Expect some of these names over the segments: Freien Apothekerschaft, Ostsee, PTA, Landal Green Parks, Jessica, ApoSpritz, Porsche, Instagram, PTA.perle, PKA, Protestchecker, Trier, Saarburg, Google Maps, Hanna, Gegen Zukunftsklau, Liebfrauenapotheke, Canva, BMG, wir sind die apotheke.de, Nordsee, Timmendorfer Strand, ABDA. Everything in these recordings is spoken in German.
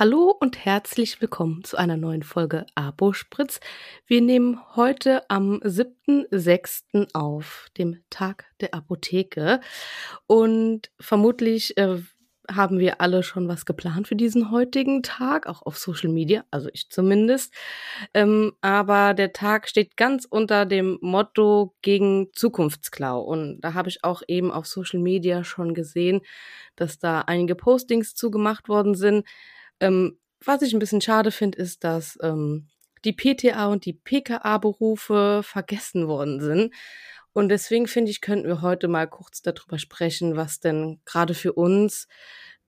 Hallo und herzlich willkommen zu einer neuen Folge ApoSpritz. Wir nehmen heute am 7.6. auf, dem Tag der Apotheke. Und vermutlich haben wir alle schon was geplant für diesen heutigen Tag, auch auf Social Media, also ich zumindest. Aber der Tag steht ganz unter dem Motto Gegen Zukunftsklau. Und da habe ich auch eben auf Social Media schon gesehen, dass da einige Postings zugemacht worden sind. Was ich ein bisschen schade finde, ist, dass die PTA und die PKA-Berufe vergessen worden sind. Und deswegen finde ich, könnten wir heute mal kurz darüber sprechen, was denn gerade für uns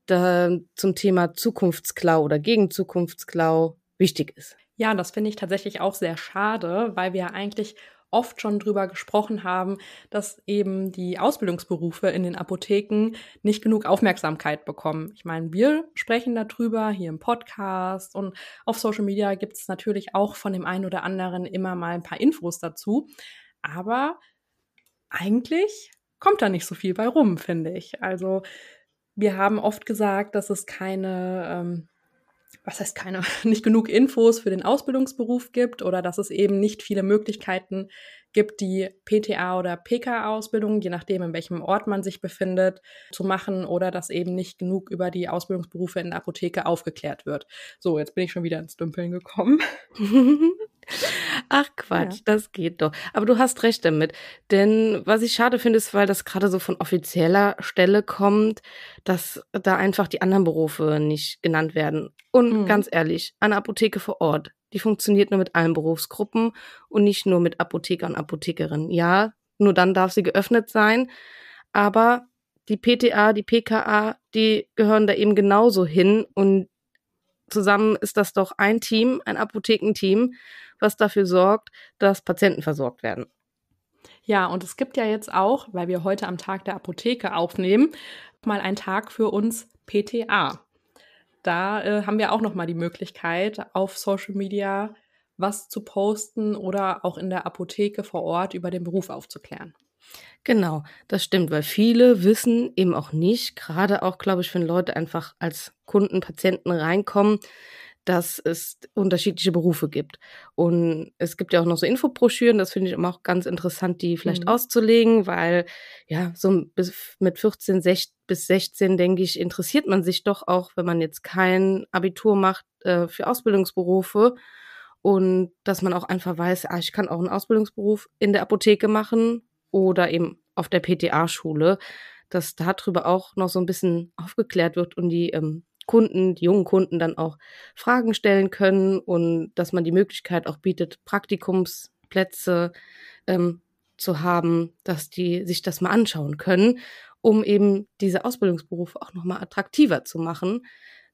da zum Thema Zukunftsklau oder gegen Zukunftsklau wichtig ist. Ja, und das finde ich tatsächlich auch sehr schade, weil wir eigentlich oft schon drüber gesprochen haben, dass eben die Ausbildungsberufe in den Apotheken nicht genug Aufmerksamkeit bekommen. Ich meine, wir sprechen darüber hier im Podcast und auf Social Media gibt es natürlich auch von dem einen oder anderen immer mal ein paar Infos dazu. Aber eigentlich kommt da nicht so viel bei rum, finde ich. Also wir haben oft gesagt, dass es nicht genug Infos für den Ausbildungsberuf gibt oder dass es eben nicht viele Möglichkeiten gibt, die PTA- oder PKA-Ausbildung, je nachdem, in welchem Ort man sich befindet, zu machen oder dass eben nicht genug über die Ausbildungsberufe in der Apotheke aufgeklärt wird. So, jetzt bin ich schon wieder ins Dümpeln gekommen. Ach Quatsch, ja. Das geht doch. Aber du hast recht damit, denn was ich schade finde, ist, weil das gerade so von offizieller Stelle kommt, dass da einfach die anderen Berufe nicht genannt werden. Und ganz ehrlich, eine Apotheke vor Ort, die funktioniert nur mit allen Berufsgruppen und nicht nur mit Apotheker und Apothekerinnen. Ja, nur dann darf sie geöffnet sein, aber die PTA, die PKA, die gehören da eben genauso hin und zusammen ist das doch ein Team, ein Apothekenteam, was dafür sorgt, dass Patienten versorgt werden. Ja, und es gibt ja jetzt auch, weil wir heute am Tag der Apotheke aufnehmen, mal einen Tag für uns PTA. Da haben wir auch nochmal die Möglichkeit, auf Social Media was zu posten oder auch in der Apotheke vor Ort über den Beruf aufzuklären. Genau, das stimmt, weil viele wissen eben auch nicht, gerade auch, glaube ich, wenn Leute einfach als Kunden, Patienten reinkommen, dass es unterschiedliche Berufe gibt. Und es gibt ja auch noch so Infobroschüren, das finde ich immer auch ganz interessant, die vielleicht auszulegen, weil ja, so mit 14 bis 16, denke ich, interessiert man sich doch auch, wenn man jetzt kein Abitur macht, für Ausbildungsberufe. Und dass man auch einfach weiß, ich kann auch einen Ausbildungsberuf in der Apotheke machen oder eben auf der PTA-Schule, dass darüber auch noch so ein bisschen aufgeklärt wird und die Kunden, die jungen Kunden dann auch Fragen stellen können und dass man die Möglichkeit auch bietet, Praktikumsplätze zu haben, dass die sich das mal anschauen können, um eben diese Ausbildungsberufe auch nochmal attraktiver zu machen.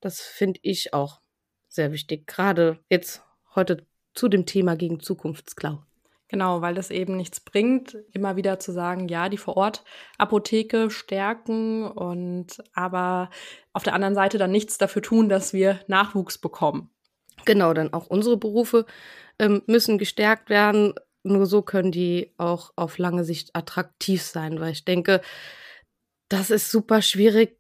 Das finde ich auch sehr wichtig, gerade jetzt heute zu dem Thema gegen Zukunftsklau. Genau, weil das eben nichts bringt, immer wieder zu sagen, ja, die Vor-Ort-Apotheke stärken und aber auf der anderen Seite dann nichts dafür tun, dass wir Nachwuchs bekommen. Genau, dann auch unsere Berufe müssen gestärkt werden. Nur so können die auch auf lange Sicht attraktiv sein, weil ich denke, das ist super schwierig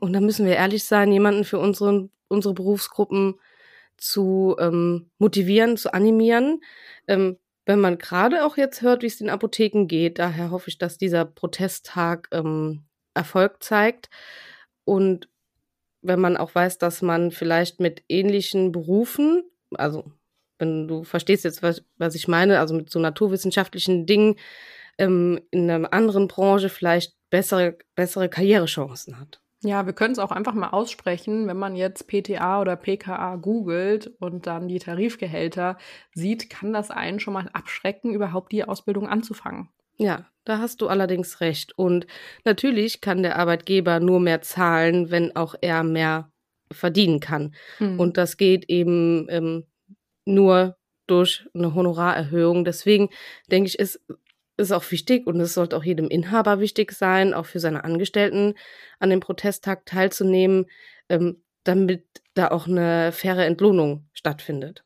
und da müssen wir ehrlich sein, jemanden für unsere Berufsgruppen zu motivieren, zu animieren. Wenn man gerade auch jetzt hört, wie es den Apotheken geht, daher hoffe ich, dass dieser Protesttag Erfolg zeigt. Und wenn man auch weiß, dass man vielleicht mit ähnlichen Berufen, also wenn du verstehst jetzt, was ich meine, also mit so naturwissenschaftlichen Dingen in einer anderen Branche vielleicht bessere Karrierechancen hat. Ja, wir können es auch einfach mal aussprechen, wenn man jetzt PTA oder PKA googelt und dann die Tarifgehälter sieht, kann das einen schon mal abschrecken, überhaupt die Ausbildung anzufangen. Ja, da hast du allerdings recht. Und natürlich kann der Arbeitgeber nur mehr zahlen, wenn auch er mehr verdienen kann. Und das geht eben nur durch eine Honorarerhöhung. Deswegen denke ich, ist auch wichtig und es sollte auch jedem Inhaber wichtig sein, auch für seine Angestellten an dem Protesttag teilzunehmen, damit da auch eine faire Entlohnung stattfindet.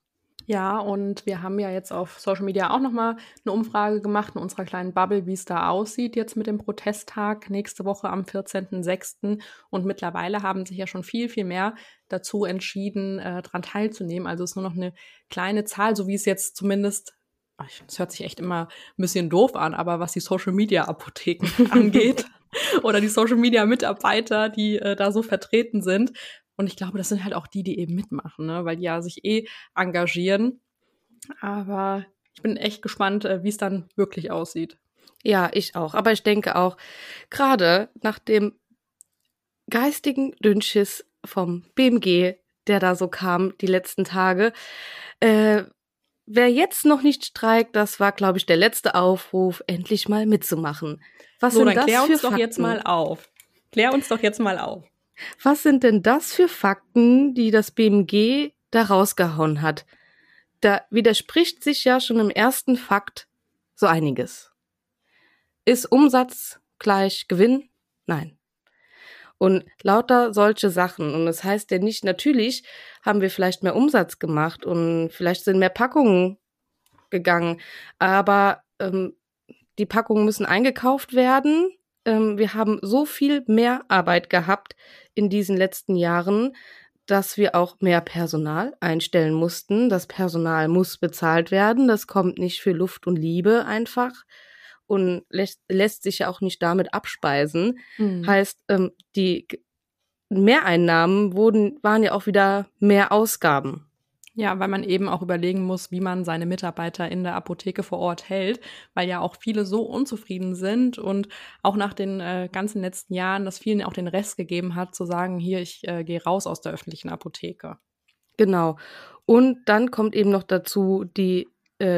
Ja, und wir haben ja jetzt auf Social Media auch nochmal eine Umfrage gemacht in unserer kleinen Bubble, wie es da aussieht jetzt mit dem Protesttag nächste Woche am 14.06. Und mittlerweile haben sich ja schon viel, viel mehr dazu entschieden, daran teilzunehmen. Also es ist nur noch eine kleine Zahl, so wie es jetzt zumindest, es hört sich echt immer ein bisschen doof an, aber was die Social Media Apotheken angeht oder die Social Media Mitarbeiter, die da so vertreten sind. Und ich glaube, das sind halt auch die, die eben mitmachen, ne? Weil die ja sich eh engagieren. Aber ich bin echt gespannt, wie es dann wirklich aussieht. Ja, ich auch. Aber ich denke auch, gerade nach dem geistigen Dünnschiss vom BMG, der da so kam die letzten Tage, wer jetzt noch nicht streikt, das war, glaube ich, der letzte Aufruf, endlich mal mitzumachen. Was sind das für Fakten? Klär uns doch jetzt mal auf. Was sind denn das für Fakten, die das BMG da rausgehauen hat? Da widerspricht sich ja schon im ersten Fakt so einiges. Ist Umsatz gleich Gewinn? Nein. Und lauter solche Sachen. Und das heißt ja nicht, natürlich haben wir vielleicht mehr Umsatz gemacht und vielleicht sind mehr Packungen gegangen. Aber die Packungen müssen eingekauft werden. Wir haben so viel mehr Arbeit gehabt in diesen letzten Jahren, dass wir auch mehr Personal einstellen mussten. Das Personal muss bezahlt werden. Das kommt nicht für Luft und Liebe einfach und lässt sich ja auch nicht damit abspeisen. Mhm. Heißt, die Mehreinnahmen waren ja auch wieder mehr Ausgaben. Ja, weil man eben auch überlegen muss, wie man seine Mitarbeiter in der Apotheke vor Ort hält, weil ja auch viele so unzufrieden sind und auch nach den ganzen letzten Jahren, dass vielen auch den Rest gegeben hat, zu sagen, hier, ich gehe raus aus der öffentlichen Apotheke. Genau. Und dann kommt eben noch dazu die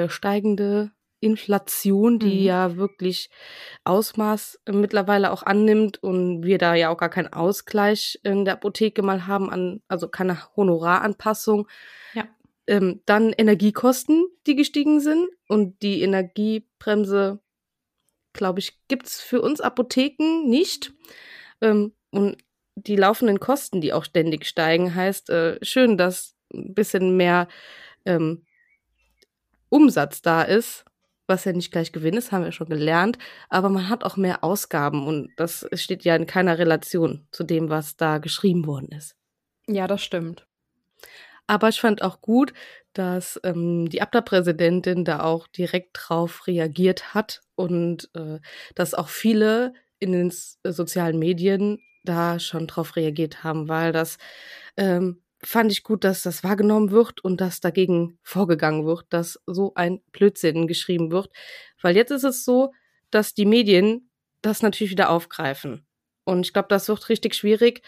steigende Inflation, die ja wirklich Ausmaß mittlerweile auch annimmt und wir da ja auch gar keinen Ausgleich in der Apotheke mal haben, also keine Honoraranpassung. Ja. Dann Energiekosten, die gestiegen sind und die Energiebremse, glaube ich, gibt es für uns Apotheken nicht. Und die laufenden Kosten, die auch ständig steigen, heißt schön, dass ein bisschen mehr Umsatz da ist. Was ja nicht gleich Gewinn ist, haben wir schon gelernt, aber man hat auch mehr Ausgaben und das steht ja in keiner Relation zu dem, was da geschrieben worden ist. Ja, das stimmt. Aber ich fand auch gut, dass die ABDA-Präsidentin da auch direkt drauf reagiert hat und dass auch viele in den sozialen Medien da schon drauf reagiert haben, weil das fand ich gut, dass das wahrgenommen wird und dass dagegen vorgegangen wird, dass so ein Blödsinn geschrieben wird. Weil jetzt ist es so, dass die Medien das natürlich wieder aufgreifen. Und ich glaube, das wird richtig schwierig,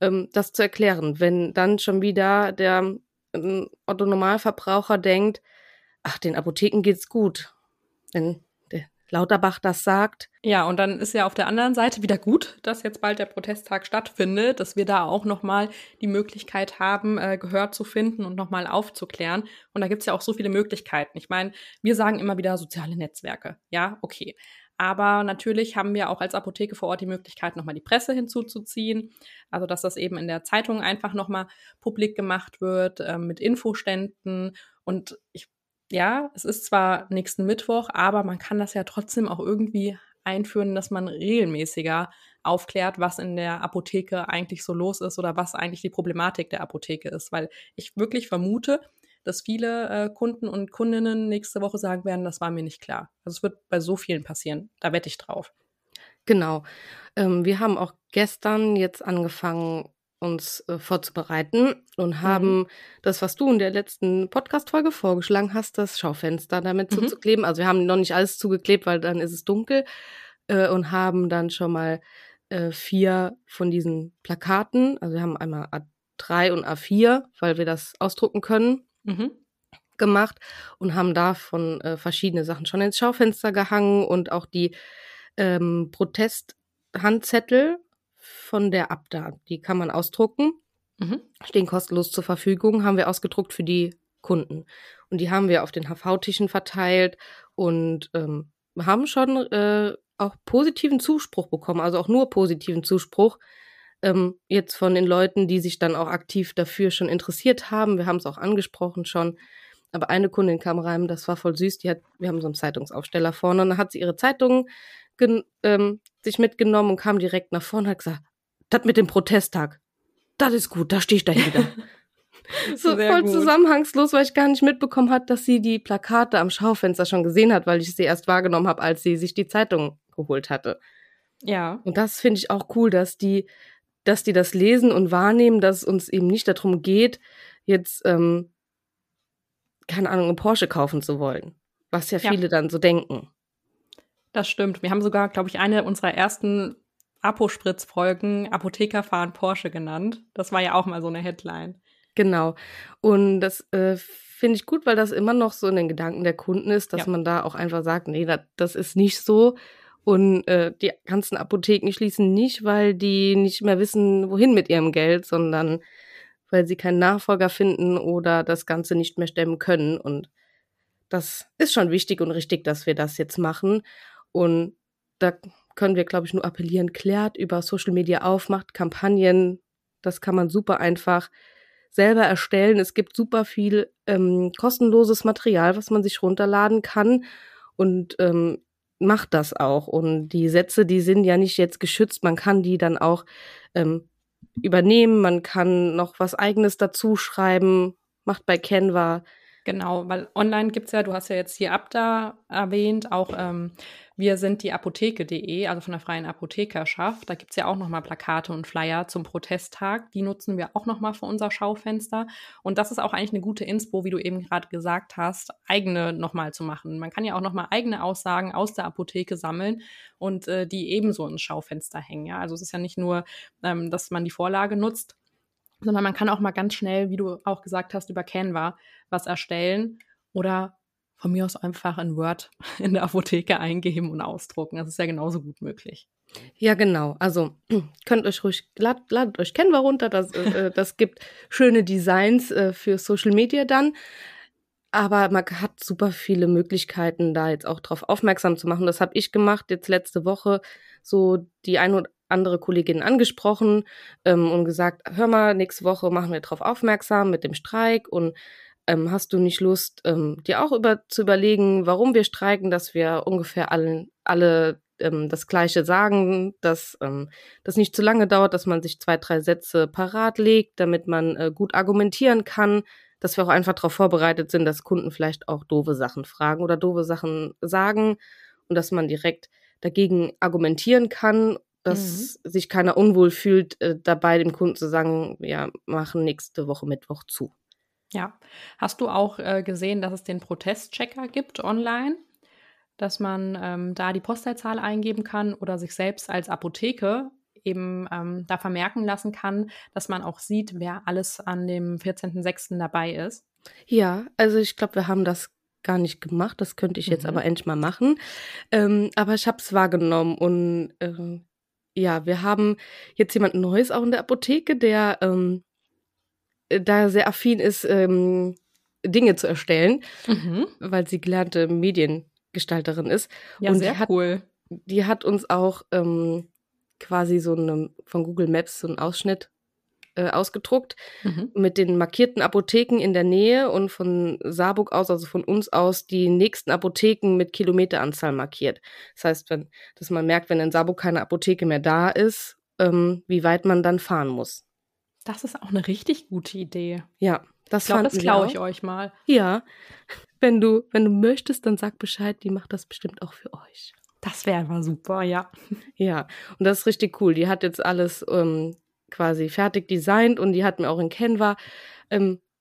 das zu erklären, wenn dann schon wieder der Otto-Normalverbraucher denkt, ach, den Apotheken geht's gut. Wenn Lauterbach das sagt. Ja, und dann ist ja auf der anderen Seite wieder gut, dass jetzt bald der Protesttag stattfindet, dass wir da auch nochmal die Möglichkeit haben, Gehör zu finden und nochmal aufzuklären. Und da gibt es ja auch so viele Möglichkeiten. Ich meine, wir sagen immer wieder soziale Netzwerke. Ja, okay. Aber natürlich haben wir auch als Apotheke vor Ort die Möglichkeit, nochmal die Presse hinzuzuziehen. Also, dass das eben in der Zeitung einfach nochmal publik gemacht wird, mit Infoständen. Und ja, es ist zwar nächsten Mittwoch, aber man kann das ja trotzdem auch irgendwie einführen, dass man regelmäßiger aufklärt, was in der Apotheke eigentlich so los ist oder was eigentlich die Problematik der Apotheke ist. Weil ich wirklich vermute, dass viele Kunden und Kundinnen nächste Woche sagen werden, das war mir nicht klar. Also es wird bei so vielen passieren, da wette ich drauf. Genau. Wir haben auch gestern jetzt angefangen, uns vorzubereiten und haben das, was du in der letzten Podcast-Folge vorgeschlagen hast, das Schaufenster damit zuzukleben. Also wir haben noch nicht alles zugeklebt, weil dann ist es dunkel und haben dann schon mal 4 von diesen Plakaten, also wir haben einmal A3 und A4, weil wir das ausdrucken können, gemacht und haben davon verschiedene Sachen schon ins Schaufenster gehangen und auch die Protesthandzettel von der ABDA. Die kann man ausdrucken, stehen kostenlos zur Verfügung, haben wir ausgedruckt für die Kunden. Und die haben wir auf den HV-Tischen verteilt und haben schon auch positiven Zuspruch bekommen, also auch nur positiven Zuspruch jetzt von den Leuten, die sich dann auch aktiv dafür schon interessiert haben. Wir haben es auch angesprochen schon Aber eine Kundin kam rein, das war voll süß, wir haben so einen Zeitungsaufsteller vorne und dann hat sie ihre Zeitungen sich mitgenommen und kam direkt nach vorne und hat gesagt, das mit dem Protesttag, das ist gut, da stehe ich dahinter. So voll gut. Zusammenhangslos, weil ich gar nicht mitbekommen habe, dass sie die Plakate am Schaufenster schon gesehen hat, weil ich sie erst wahrgenommen habe, als sie sich die Zeitung geholt hatte. Ja. Und das finde ich auch cool, dass die das lesen und wahrnehmen, dass es uns eben nicht darum geht, jetzt keine Ahnung, einen Porsche kaufen zu wollen, was ja viele dann so denken. Das stimmt. Wir haben sogar, glaube ich, eine unserer ersten ApoSpritz-Folgen Apotheker fahren Porsche genannt. Das war ja auch mal so eine Headline. Genau. Und das finde ich gut, weil das immer noch so in den Gedanken der Kunden ist, dass man da auch einfach sagt, nee, das ist nicht so. Und die ganzen Apotheken schließen nicht, weil die nicht mehr wissen, wohin mit ihrem Geld, sondern weil sie keinen Nachfolger finden oder das Ganze nicht mehr stemmen können. Und das ist schon wichtig und richtig, dass wir das jetzt machen. Und da können wir, glaube ich, nur appellieren, klärt über Social Media auf, macht Kampagnen. Das kann man super einfach selber erstellen. Es gibt super viel kostenloses Material, was man sich runterladen kann. Und macht das auch. Und die Sätze, die sind ja nicht jetzt geschützt. Man kann die dann auch übernehmen. Man kann noch was Eigenes dazu schreiben. Macht bei Canva. Genau, weil online gibt es ja, du hast ja jetzt hier ABDA erwähnt, auch wir sind die apotheke.de, also von der Freien Apothekerschaft. Da gibt es ja auch nochmal Plakate und Flyer zum Protesttag. Die nutzen wir auch nochmal für unser Schaufenster. Und das ist auch eigentlich eine gute Inspo, wie du eben gerade gesagt hast, eigene nochmal zu machen. Man kann ja auch nochmal eigene Aussagen aus der Apotheke sammeln und die ebenso ins Schaufenster hängen. Ja? Also es ist ja nicht nur, dass man die Vorlage nutzt, sondern man kann auch mal ganz schnell, wie du auch gesagt hast, über Canva was erstellen oder von mir aus einfach in Word in der Apotheke eingeben und ausdrucken. Das ist ja genauso gut möglich. Ja, genau. Also könnt euch ruhig, ladet euch Canva runter. Das gibt schöne Designs für Social Media dann. Aber man hat super viele Möglichkeiten, da jetzt auch drauf aufmerksam zu machen. Das habe ich gemacht, jetzt letzte Woche so die ein oder andere Kolleginnen angesprochen und gesagt, hör mal, nächste Woche machen wir darauf aufmerksam mit dem Streik und hast du nicht Lust, dir auch zu überlegen, warum wir streiken, dass wir ungefähr alle das Gleiche sagen, dass das nicht zu lange dauert, dass man sich 2-3 Sätze parat legt, damit man gut argumentieren kann, dass wir auch einfach darauf vorbereitet sind, dass Kunden vielleicht auch doofe Sachen fragen oder doofe Sachen sagen und dass man direkt dagegen argumentieren kann, dass sich keiner unwohl fühlt, dabei dem Kunden zu sagen, wir machen nächste Woche Mittwoch zu. Ja. Hast du auch gesehen, dass es den Protestchecker gibt online, dass man da die Postleitzahl eingeben kann oder sich selbst als Apotheke eben da vermerken lassen kann, dass man auch sieht, wer alles an dem 14.06. dabei ist? Ja, also ich glaube, wir haben das gar nicht gemacht. Das könnte ich jetzt aber endlich mal machen. Aber ich habe es wahrgenommen und ja, wir haben jetzt jemand Neues auch in der Apotheke, der da sehr affin ist, Dinge zu erstellen, weil sie gelernte Mediengestalterin ist. Ja, und sehr cool. Die hat uns auch quasi so von Google Maps so einen Ausschnitt ausgedruckt mit den markierten Apotheken in der Nähe und von Saarburg aus, also von uns aus, die nächsten Apotheken mit Kilometeranzahl markiert. Das heißt, dass man merkt, wenn in Saarburg keine Apotheke mehr da ist, wie weit man dann fahren muss. Das ist auch eine richtig gute Idee. Ja, das klaue ich euch mal. Ja, wenn du möchtest, dann sag Bescheid, die macht das bestimmt auch für euch. Das wäre aber super, ja. Ja, und das ist richtig cool. Die hat jetzt alles quasi fertig designt und die hat mir auch in Canva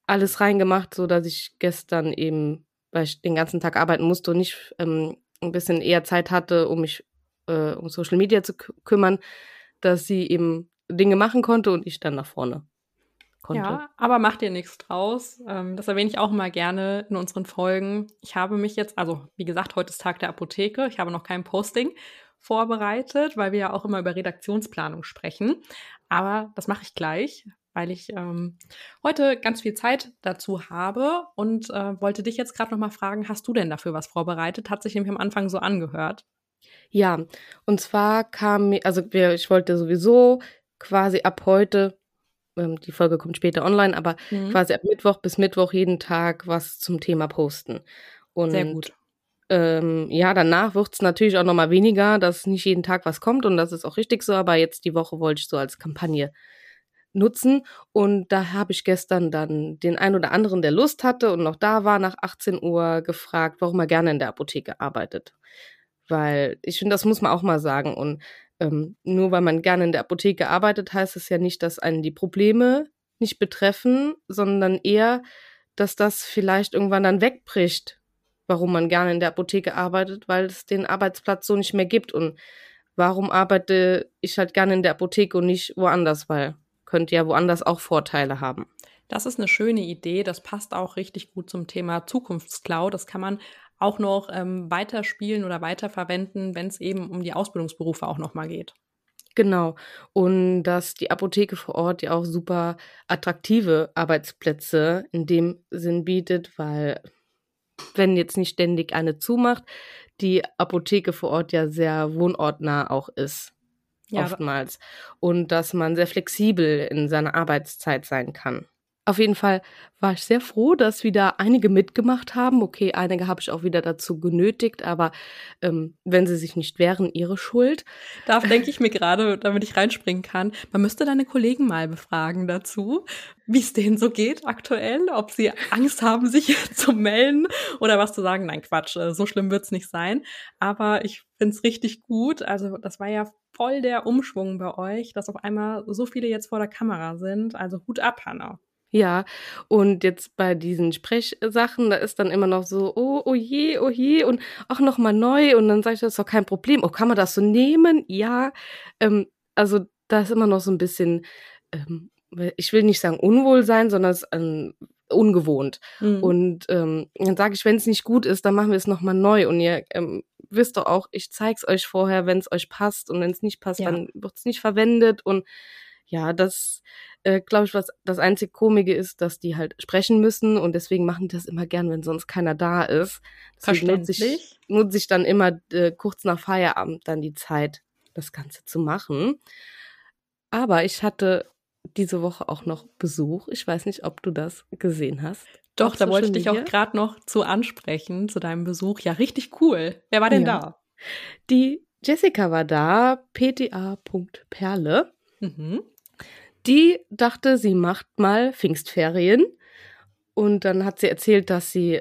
alles reingemacht, so dass ich gestern eben, weil ich den ganzen Tag arbeiten musste und nicht ein bisschen eher Zeit hatte, um mich um Social Media zu kümmern, dass sie eben Dinge machen konnte und ich dann nach vorne konnte. Ja, aber macht ihr nichts draus. Das erwähne ich auch mal gerne in unseren Folgen. Ich habe mich jetzt, also wie gesagt, heute ist Tag der Apotheke, ich habe noch kein Posting vorbereitet, weil wir ja auch immer über Redaktionsplanung sprechen. Aber das mache ich gleich, weil ich heute ganz viel Zeit dazu habe und wollte dich jetzt gerade noch mal fragen, hast du denn dafür was vorbereitet? Hat sich nämlich am Anfang so angehört. Ja, und zwar ich wollte sowieso quasi ab heute die Folge kommt später online, aber quasi ab Mittwoch bis Mittwoch jeden Tag was zum Thema posten. Und sehr gut. Ja, danach wird es natürlich auch nochmal weniger, dass nicht jeden Tag was kommt und das ist auch richtig so, aber jetzt die Woche wollte ich so als Kampagne nutzen und da habe ich gestern dann den einen oder anderen, der Lust hatte und noch da war, nach 18 Uhr gefragt, warum er gerne in der Apotheke arbeitet. Weil ich finde, das muss man auch mal sagen und nur weil man gerne in der Apotheke arbeitet, heißt es ja nicht, dass einen die Probleme nicht betreffen, sondern eher, dass das vielleicht irgendwann dann wegbricht, warum man gerne in der Apotheke arbeitet, weil es den Arbeitsplatz so nicht mehr gibt. Und warum arbeite ich halt gerne in der Apotheke und nicht woanders, weil könnte ja woanders auch Vorteile haben. Das ist eine schöne Idee, das passt auch richtig gut zum Thema Zukunftsklau, das kann man auch noch weiterspielen oder weiterverwenden, wenn es eben um die Ausbildungsberufe auch nochmal geht. Genau. Und dass die Apotheke vor Ort ja auch super attraktive Arbeitsplätze in dem Sinn bietet, weil wenn jetzt nicht ständig eine zumacht, die Apotheke vor Ort ja sehr wohnortnah auch ist, ja, oftmals. Und dass man sehr flexibel in seiner Arbeitszeit sein kann. Auf jeden Fall war ich sehr froh, dass wieder einige mitgemacht haben. Okay, einige habe ich auch wieder dazu genötigt, aber wenn sie sich nicht wehren, ihre Schuld. Da denke ich mir gerade, damit ich reinspringen kann, man müsste deine Kollegen mal befragen dazu, wie es denen so geht aktuell, ob sie Angst haben, sich zu melden oder was zu sagen. Nein, Quatsch, so schlimm wird es nicht sein. Aber ich finde es richtig gut. Also das war ja voll der Umschwung bei euch, dass auf einmal so viele jetzt vor der Kamera sind. Also Hut ab, Hanna. Ja, und jetzt bei diesen Sprechsachen, da ist dann immer noch so, oh je, und auch nochmal neu. Und dann sage ich, das ist doch kein Problem. Oh, kann man das so nehmen? Ja, also da ist immer noch so ein bisschen, ich will nicht sagen Unwohlsein, sondern es ist ungewohnt. Mhm. Und dann sage ich, wenn es nicht gut ist, dann machen wir es nochmal neu. Und ihr wisst doch auch, ich zeige es euch vorher, wenn es euch passt. Und wenn es nicht passt, dann wird es nicht verwendet. Und ja, das glaube ich, was das einzig Komische ist, dass die halt sprechen müssen und deswegen machen die das immer gern, wenn sonst keiner da ist. Deswegen nutze ich dann immer kurz nach Feierabend dann die Zeit, das Ganze zu machen. Aber ich hatte diese Woche auch noch Besuch. Ich weiß nicht, ob du das gesehen hast. Doch, da wollte ich dich auch gerade noch zu ansprechen, zu deinem Besuch. Ja, richtig cool. Wer war denn da? Die Jessica war da, PTA.perle. Mhm. Die dachte, sie macht mal Pfingstferien und dann hat sie erzählt, dass sie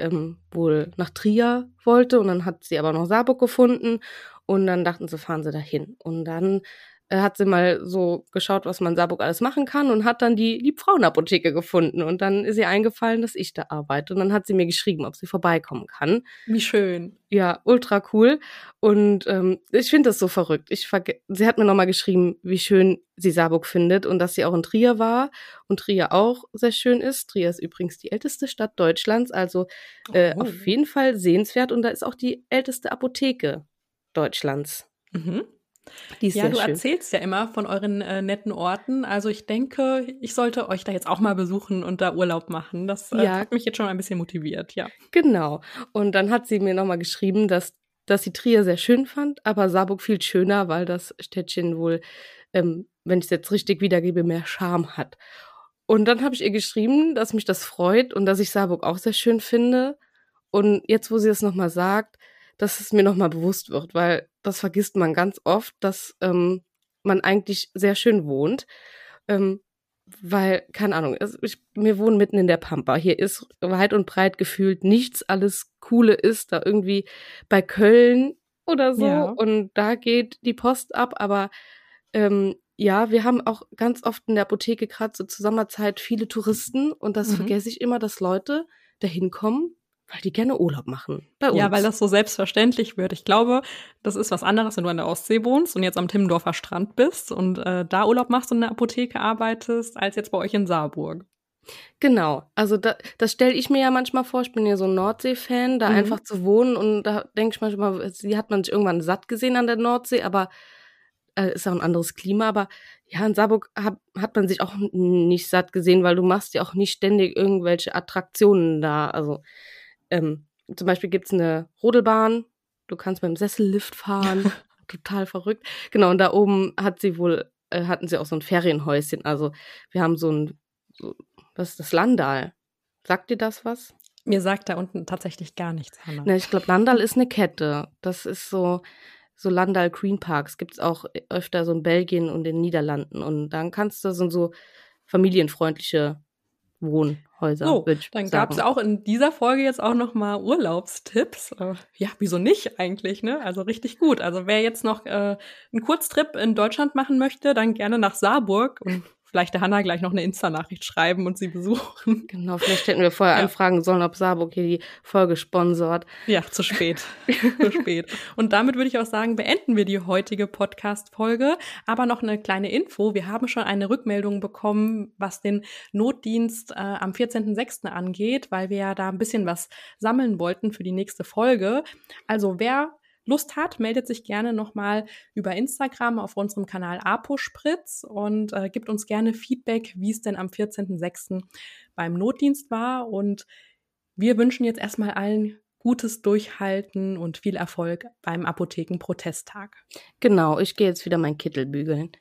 wohl nach Trier wollte und dann hat sie aber noch Saarburg gefunden und dann dachten sie, fahren sie dahin. Und dann hat sie mal so geschaut, was man in Saarburg alles machen kann und hat dann die Liebfrauenapotheke gefunden und dann ist ihr eingefallen, dass ich da arbeite und dann hat sie mir geschrieben, ob sie vorbeikommen kann. Wie schön. Ja, ultra cool und ich finde das so verrückt. Sie hat mir nochmal geschrieben, wie schön sie Saarburg findet und dass sie auch in Trier war und Trier auch sehr schön ist. Trier ist übrigens die älteste Stadt Deutschlands, also auf jeden Fall sehenswert und da ist auch die älteste Apotheke Deutschlands. Mhm. Ja, du erzählst ja immer von euren netten Orten, also ich denke, ich sollte euch da jetzt auch mal besuchen und da Urlaub machen, das hat mich jetzt schon ein bisschen motiviert, ja. Genau, und dann hat sie mir nochmal geschrieben, dass sie Trier sehr schön fand, aber Saarburg viel schöner, weil das Städtchen wohl, wenn ich es jetzt richtig wiedergebe, mehr Charme hat. Und dann habe ich ihr geschrieben, dass mich das freut und dass ich Saarburg auch sehr schön finde und jetzt, wo sie das nochmal sagt, dass es mir nochmal bewusst wird, weil das vergisst man ganz oft, dass man eigentlich sehr schön wohnt, weil, keine Ahnung, wir wohnen mitten in der Pampa, hier ist weit und breit gefühlt nichts, alles Coole ist da irgendwie bei Köln oder so und da geht die Post ab, aber wir haben auch ganz oft in der Apotheke gerade zur Sommerzeit viele Touristen und das vergesse ich immer, dass Leute da hinkommen, weil die gerne Urlaub machen bei uns. Ja, weil das so selbstverständlich wird. Ich glaube, das ist was anderes, wenn du an der Ostsee wohnst und jetzt am Timmendorfer Strand bist und da Urlaub machst und in der Apotheke arbeitest, als jetzt bei euch in Saarburg. Genau, also das stelle ich mir ja manchmal vor, ich bin ja so ein Nordsee-Fan, da einfach zu wohnen und da denke ich manchmal, sie hat man sich irgendwann satt gesehen an der Nordsee, aber ist auch ein anderes Klima, aber ja, in Saarburg hat man sich auch nicht satt gesehen, weil du machst ja auch nicht ständig irgendwelche Attraktionen da, also zum Beispiel gibt es eine Rodelbahn, du kannst mit dem Sessellift fahren, total verrückt. Genau, und da oben hat sie wohl hatten sie auch so ein Ferienhäuschen. Also wir haben was ist das? Landal. Sagt dir das was? Mir sagt da unten tatsächlich gar nichts, Hanna. Na, ich glaube, Landal ist eine Kette. Das ist so Landal Green Parks. Gibt es auch öfter so in Belgien und in den Niederlanden. Und dann sind so familienfreundliche Wohnhäuser. So, dann gab es auch in dieser Folge jetzt auch nochmal Urlaubstipps. Ja, wieso nicht eigentlich, ne? Also richtig gut. Also wer jetzt noch einen Kurztrip in Deutschland machen möchte, dann gerne nach Saarburg und vielleicht der Hanna gleich noch eine Insta-Nachricht schreiben und sie besuchen. Genau, vielleicht hätten wir vorher anfragen sollen, ob Saarburg hier die Folge sponsort. Ja, zu spät. Zu spät. Und damit würde ich auch sagen, beenden wir die heutige Podcast-Folge. Aber noch eine kleine Info. Wir haben schon eine Rückmeldung bekommen, was den Notdienst am 14.06. angeht, weil wir ja da ein bisschen was sammeln wollten für die nächste Folge. Also wer Lust hat, meldet sich gerne nochmal über Instagram auf unserem Kanal ApoSpritz und gibt uns gerne Feedback, wie es denn am 14.06. beim Notdienst war. Und wir wünschen jetzt erstmal allen gutes Durchhalten und viel Erfolg beim Apotheken-Protesttag. Genau, ich gehe jetzt wieder meinen Kittel bügeln.